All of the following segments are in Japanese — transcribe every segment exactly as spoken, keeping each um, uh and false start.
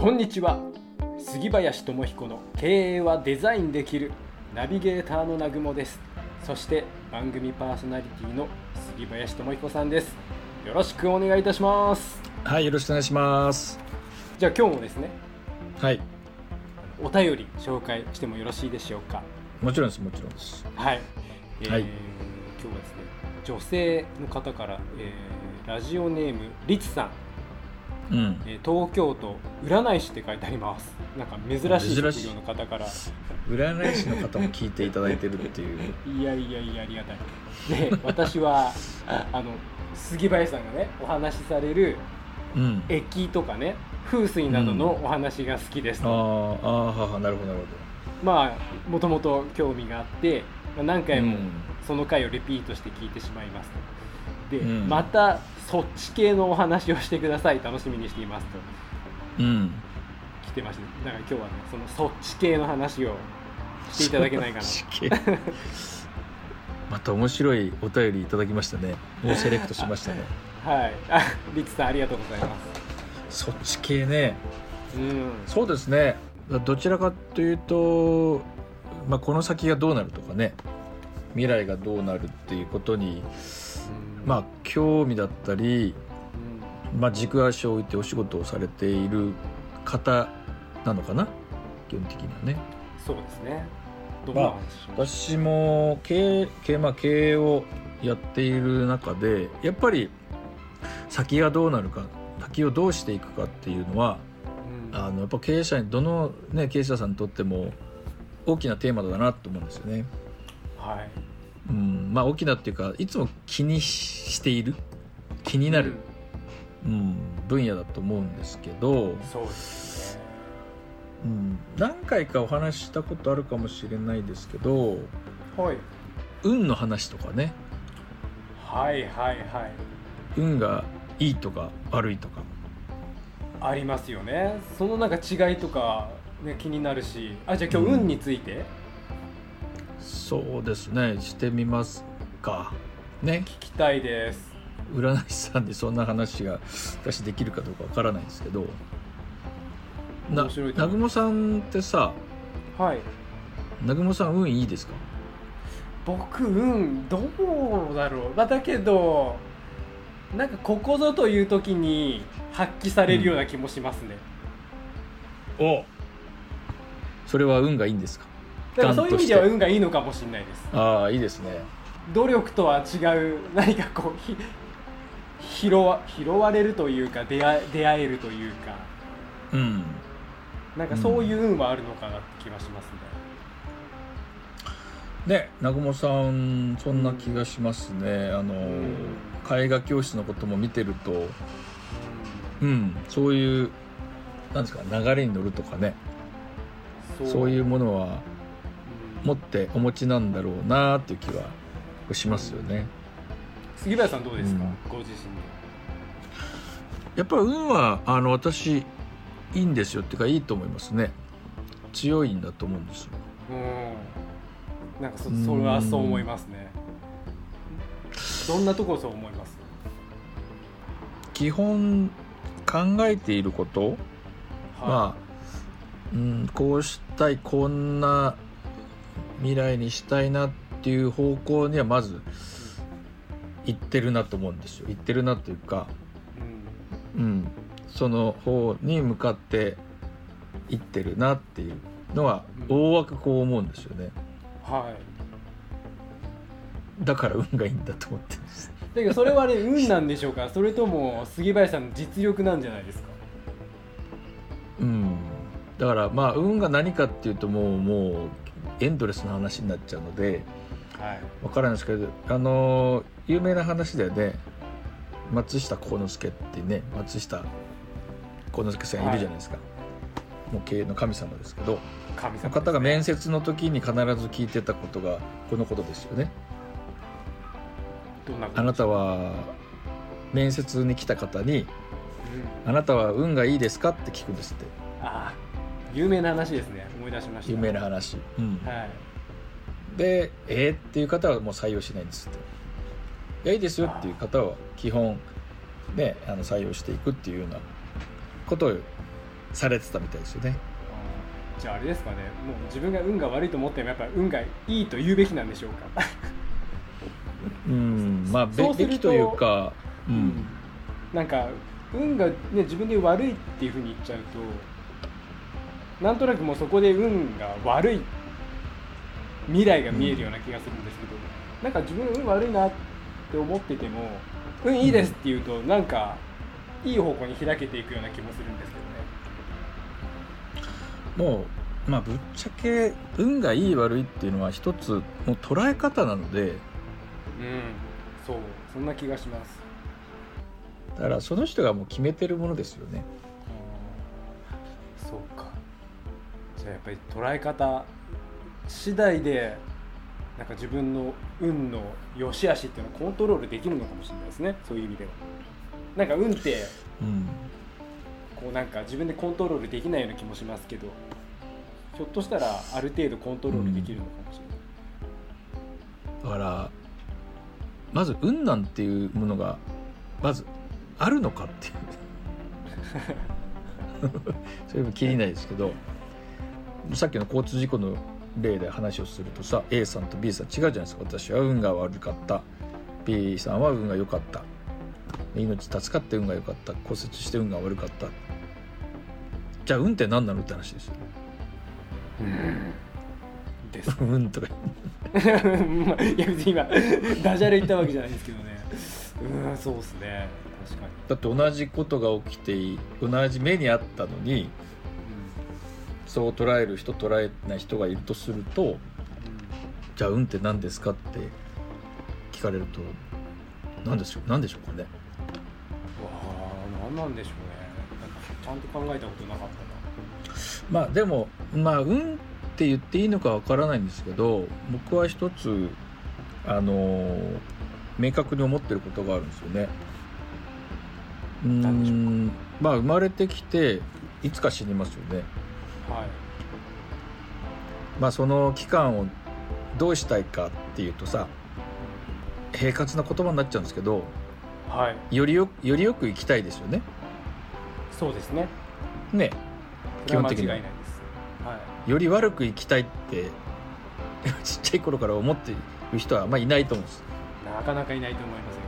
こんにちは、杉林智彦の経営はデザインできるナビゲーターのなぐもです。そして番組パーソナリティの杉林智彦さんです。よろしくお願いいたします。はい、よろしくお願いします。じゃあ今日もですね、はい、お便り紹介してもよろしいでしょうか？もちろんです、もちろんです。はい、えーはい、今日はですね、女性の方から、えー、ラジオネームリツさん、うん、東京都占い師って書いてあります。なんか珍しい職業の方から占い師の方も聞いていただいてるっていういやいやいや、ありがたい。で、私はあの杉林さんがねお話しされる駅とかね、風水などのお話が好きですと、うん、ああ、はは、なるほどなるほど。まあもともと興味があって何回もその回をリピートして聞いてしまいますと。で、うん、またそっち系のお話をしてください、楽しみにしていますと、うん、来てました、ね。だから今日はね、そのそっち系の話をしていただけないかな。また面白いお便りいただきましたね。もうセレクトしましたね。はい、あ、リツさんありがとうございます。そっち系ね、うん、そうですね。どちらかというと、まあ、この先がどうなるとかね、未来がどうなるっていうことに、まあ、興味だったり、まあ、軸足を置いてお仕事をされている方なのかな、基本的にはね。そうですね。どうなんでしょう。まあ、私も経営、まあ、経営をやっている中で、やっぱり先がどうなるか、先をどうしていくかっていうのは、うん、あのやっぱ経営者にどの、ね、経営者さんにとっても大きなテーマだなと思うんですよね。はい、うん、まあ、大きなっていうか、いつも気にしている、気になる、うんうん、分野だと思うんですけど、そうですね、うん、何回かお話したことあるかもしれないですけど、はい、運の話とかね、はいはいはい、運がいいとか悪いとかありますよね。そのなんか違いとか、ね、気になるし。あ、じゃあ今日運について、うん、そうですね、してみますかね。聞きたいです。占い師さんでそんな話が私できるかどうかわからないんですけど、なぐもさんってさ、はい、なぐもさん運いいですか？僕運どうだろう、まあ、だけどなんかここぞという時に発揮されるような気もしますね、うん、お、それは運がいいんですか？だからそういう意味では運がいいのかもしれないです。ああ、いいですね。努力とは違う何かこう拾わ、拾われるというか、出会、出会えるというか、うん、なんかそういう運はあるのかなって気がしますね、うん、ね、南雲さんそんな気がしますね。あの、うん、絵画教室のことも見てると、うん、そういうなんですか、流れに乗るとかね、そう、そういうものは持ってお持ちなんだろうなという気はしますよね。杉林さんどうですか、うん、ご自身で。やっぱり運はあの私いいんですよっていうか、いいと思いますね。強いんだと思うんですよ、うん、なんか そ, それはそう思いますね。どんなところそう思います？基本考えていること、はい、まあ、うん、こうしたい、こんな未来にしたいなっていう方向にはまず行ってるなと思うんですよ。行ってるなというか、うん、うん、その方に向かって行ってるなっていうのは大枠こう思うんですよね、うん、はい。だから運がいいんだと思ってます。だけどそれはね、運なんでしょうか？それとも杉林さんの実力なんじゃないですか？うん、だからまあ運が何かっていうと、もうもうエンドレスな話になっちゃうので、はい、分からないですけど、あの有名な話だよね、松下幸之助ってね、松下幸之助さんいるじゃないですか、はい、もう経営の神様ですけど、神様ですね、方が面接の時に必ず聞いてたことがこのことですよね。どんなこと？あなたは面接に来た方に、うん、あなたは運がいいですかって聞くんですって。ああ、有名な話ですね。思い出しました。有名な話、うん、はい、で、えー、っていう方はもう採用しないんですって。いや、いいですよっていう方は基本ね、あの採用していくっていうようなことをされてたみたいですよね。あ、じゃああれですかね、もう自分が運が悪いと思ってもやっぱ運がいいと言うべきなんでしょうか。うん、まあべきというか、うんうん、なんか運が、ね、自分で悪いっていう風に言っちゃうとなんとなくもうそこで運が悪い未来が見えるような気がするんですけど、うん、なんか自分運悪いなって思ってても運いいですって言うとなんかいい方向に開けていくような気もするんですけどね。もう、まあ、ぶっちゃけ運がいい悪いっていうのは一つの捉え方なので、うん、そう、そんな気がします。だからその人がもう決めてるものですよね。うん、そうか。じゃあやっぱり捉え方次第でなんか自分の運の良し悪しっていうのをコントロールできるのかもしれないですね。そういう意味ではなんか運って、うん、こうなんか自分でコントロールできないような気もしますけど、ひょっとしたらある程度コントロールできるのかもしれない。うん、だからまず運なんていうものがまずあるのかっていうそれも気にないですけど、さっきの交通事故の例で話をするとさ、 A さんと B さん違うじゃないですか。私は運が悪かった、 B さんは運が良かった、命助かって運が良かった、骨折して運が悪かった。じゃあ運って何なのって話ですよ。うんですうんとかいや別に今ダジャレ言ったわけじゃないですけどね。うん、そうですね。確かに。だって同じことが起きていい、同じ目にあったのに、うん、そう捉える人捉えない人がいるとすると、うん、じゃあ運って何ですかって聞かれると何でしょう、何でしょうかね。わあ、何なんでしょうね。なんかちゃんと考えたことなかったな。まあでもまあ運って言っていいのかわからないんですけど、僕は一つあのー、明確に思ってることがあるんですよね。うーん、まあ生まれてきていつか死にますよね。はい。まあその期間をどうしたいかっていうとさ、平滑な言葉になっちゃうんですけど、はい、よりよ、よりよく生きたいですよね。そうですね。ね、基本的に。間違いないです。はい、より悪く生きたいってちっちゃい頃から思っている人はあんまりいないと思うんです。なかなかいないと思いますよ。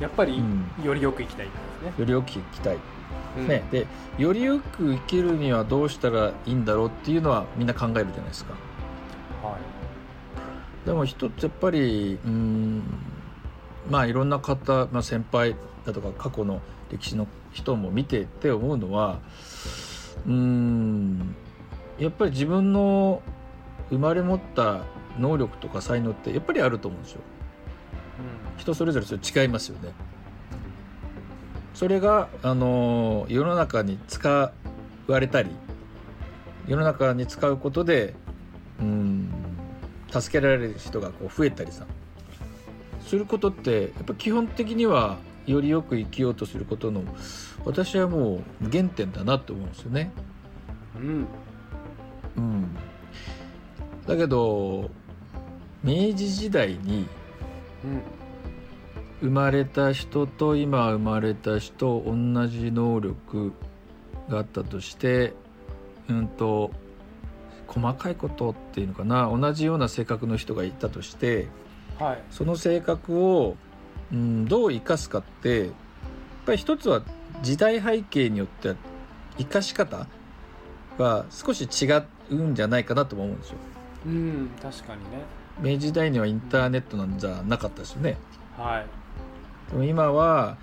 やっぱり、うん、よりよく生きたいですね。よりよく生きたい、うんね、でよりよく生きるにはどうしたらいいんだろうっていうのはみんな考えるじゃないですか。はい、でも人ってやっぱりうーん、まあいろんな方、まあ、先輩だとか過去の歴史の人も見てて思うのはうーんやっぱり自分の生まれ持った能力とか才能ってやっぱりあると思うんですよ。うん、人それぞれそれ違いますよね。それが、あのー、世の中に使われたり世の中に使うことでうん助けられる人がこう増えたりさすることってやっぱ基本的にはよりよく生きようとすることの私はもう原点だなと思うんですよね。うんうん、だけど明治時代に生まれた人と今生まれた人同じ能力があったとして、うん、と細かいことっていうのかな同じような性格の人がいたとして、はい、その性格を、うん、どう生かすかってやっぱり一つは時代背景によっては生かし方は少し違うんじゃないかなとも思うんですよ。うん、確かにね。明治時代にはインターネットなんじゃなかったですよね。はい。でも今は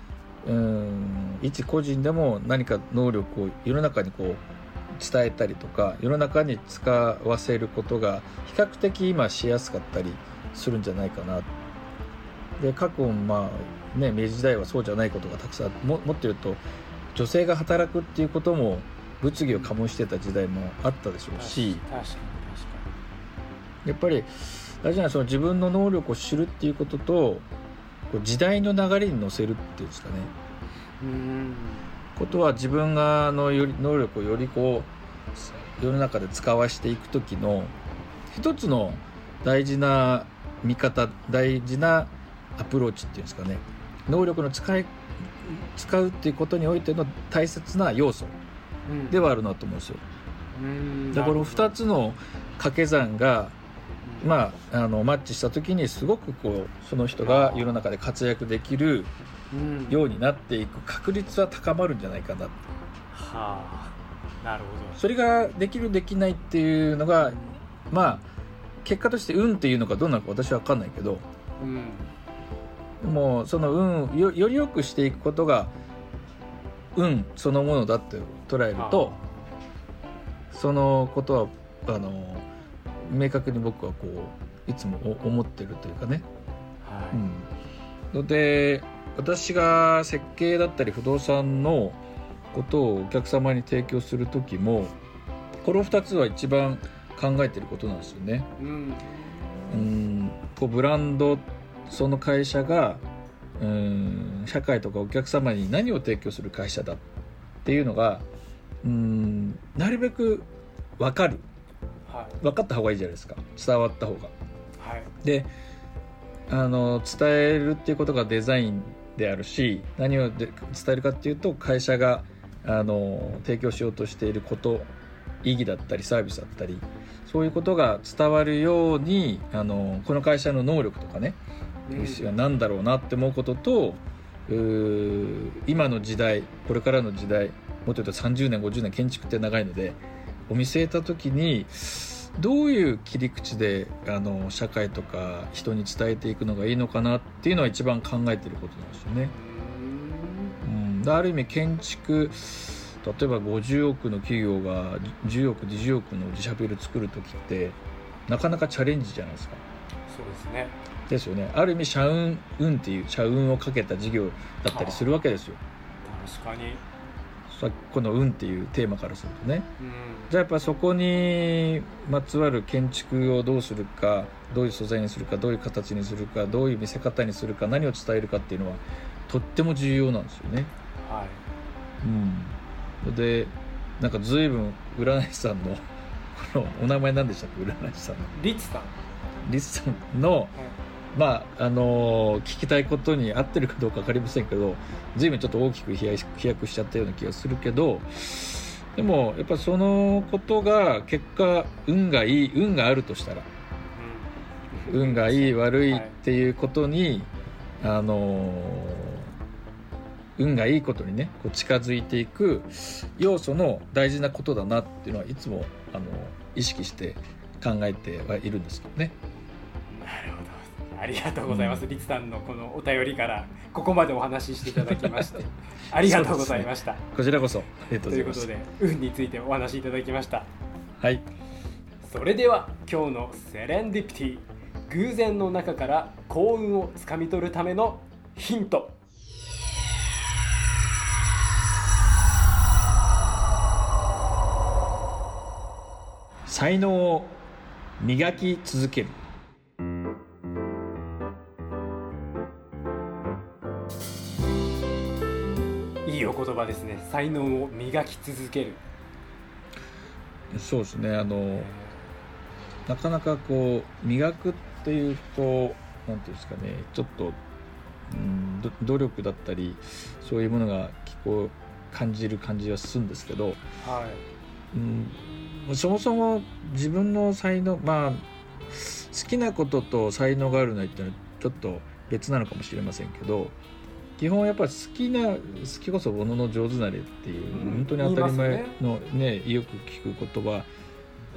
うーん一個人でも何か能力を世の中にこう伝えたりとか世の中に使わせることが比較的今しやすかったりするんじゃないかな。で過去もまあね明治時代はそうじゃないことがたくさんももっと言うと女性が働くっていうことも物議を醸してた時代もあったでしょうし、確かに確かにやっぱり大事なのはその自分の能力を知るっていうことと時代の流れに乗せるっていうんですかね。うーんことは自分がのより能力をよりこう世の中で使わしていく時の一つの大事な見方大事なアプローチっていうんですかね。能力の使い使うっていうことにおいての大切な要素、ではあるなと思うんですよ。でこのふたつの掛け算が、まあ、あのマッチした時にすごくこうその人が世の中で活躍できるようになっていく確率は高まるんじゃないかなって、はあ、なるほど。それができるできないっていうのが、まあ、結果として運っていうのかどうなのか私は分かんないけど、うん、もうその運を よ, より良くしていくことが運そのものだって捉えると、そのことはあの明確に僕はこういつも思ってるというかね、はい、うん、で私が設計だったり不動産のことをお客様に提供する時もこのふたつは一番考えてることなんですよね、うん、うんこうブランドその会社がうん社会とかお客様に何を提供する会社だっていうのがうんなるべく分かる、はい、分かった方がいいじゃないですか、伝わった方が、はい、であの伝えるっていうことがデザインであるし、何をで伝えるかっていうと会社があの提供しようとしていること意義だったりサービスだったりそういうことが伝わるようにあのこの会社の能力とかね、うん、何だろうなって思うこととう今の時代これからの時代もっと言うとさんじゅうねんごじゅうねん建築って長いのでお店得た時にどういう切り口であの社会とか人に伝えていくのがいいのかなっていうのは一番考えていることなんですよね、うん、ある意味建築例えばごじゅうおくの企業がじゅうおくにじゅうおくの自社ビル作るときってなかなかチャレンジじゃないですか。そうですね。ですよね。ある意味社運運っていう社運をかけた事業だったりするわけですよ。確かに。さっきこの運っていうテーマからするとね、うん、じゃあやっぱりそこにまつわる建築をどうするか、どういう素材にするか、どういう形にするか、どういう見せ方にするか、何を伝えるかっていうのはとっても重要なんですよね。はい、うん、でなんか随分占い師さんのこのお名前何でしたっけ、占い師さんのリツさんリツさんの、はい、まああのー、聞きたいことに合ってるかどうか分かりませんけど随分ちょっと大きく飛躍しちゃったような気がするけど、でもやっぱそのことが結果運がいい運があるとしたら、うん、運がいい悪いっていうことに、はい、あのー、運がいいことにねこう近づいていく要素の大事なことだなっていうのはいつも、あのー、意識して考えてはいるんですけどね。なるほど、ありがとうございます、うん、リツさんのこのお便りからここまでお話ししていただきましてありがとうございました、ね、こちらこそありがとうございました。ということで運についてお話しいただきました。はい、それでは今日のセレンディピティ、偶然の中から幸運をつかみ取るためのヒント。才能を磨き続ける。言葉ですね。才能を磨き続ける。そうですね。あのなかなかこう磨くっていうとなんていうんですかね、ちょっと、うん、努力だったりそういうものがこう感じる感じはするんですけど、はい、うん、そもそも自分の才能、まあ好きなことと才能があるのってのはちょっと別なのかもしれませんけど。基本やっぱり好きな好きこそものの上手なれっていう、うん、本当に当たり前の ね, ねよく聞く言葉、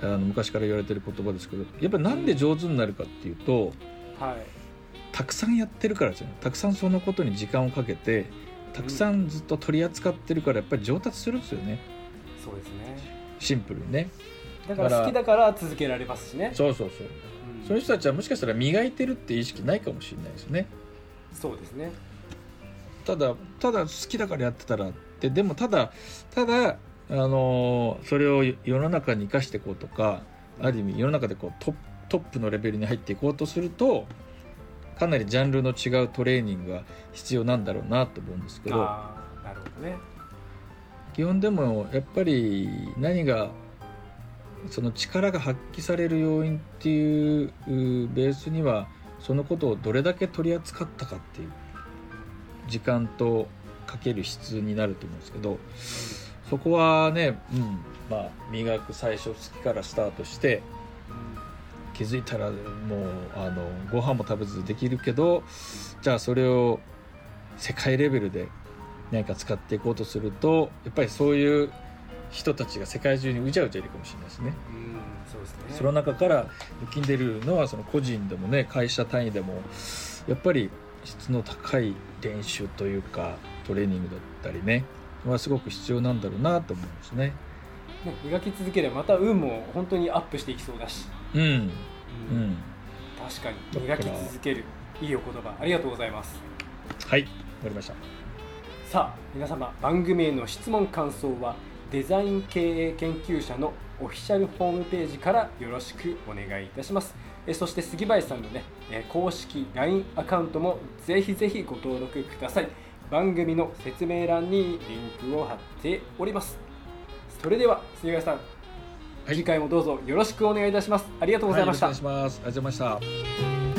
あの昔から言われてる言葉ですけど、やっぱりなんで上手になるかっていうと、うん、はい、たくさんやってるからですよね。たくさんそのことに時間をかけてたくさんずっと取り扱ってるからやっぱり上達するんですよね、うん、そうですね。シンプルにね。だから好きだから続けられますしね。そうそうそう、うん、そういう人たちはもしかしたら磨いてるって意識ないかもしれないですね。そうですね。ただただ好きだからやってたらってでもただただ、あのー、それを世の中に生かしていこうとかある意味世の中でこう ト, トップのレベルに入っていこうとするとかなりジャンルの違うトレーニングが必要なんだろうなと思うんですけど、あ、なるほどね。基本でもやっぱり何がその力が発揮される要因っていうベースにはそのことをどれだけ取り扱ったかっていう時間とかける質になると思うんですけど、そこはね、うん、まあ磨く最初好きからスタートして、気づいたらもうあのご飯も食べずできるけど、じゃあそれを世界レベルで何か使っていこうとすると、やっぱりそういう人たちが世界中にうじゃうじゃいるかもしれないですね。うん、そうですね。その中から浮き出るのは、その個人でもね、会社単位でもやっぱり質の高い練習というかトレーニングだったりね、はすごく必要なんだろうなと思うんですね。磨き続ければまた運も本当にアップしていきそうだし、うんうんうん、確かに磨き続ける、いいお言葉ありがとうございます。はい、終わりました。さあ皆様、番組への質問感想はデザイン経営研究者のオフィシャルホームページからよろしくお願いいたします。えそして杉林さんの、ね、公式 ライン アカウントもぜひぜひご登録ください。番組の説明欄にリンクを貼っております。それでは杉林さん、はい、次回もどうぞよろしくお願いいたします。ありがとうございました。はい、よろしくお願いします。ありがとうございました。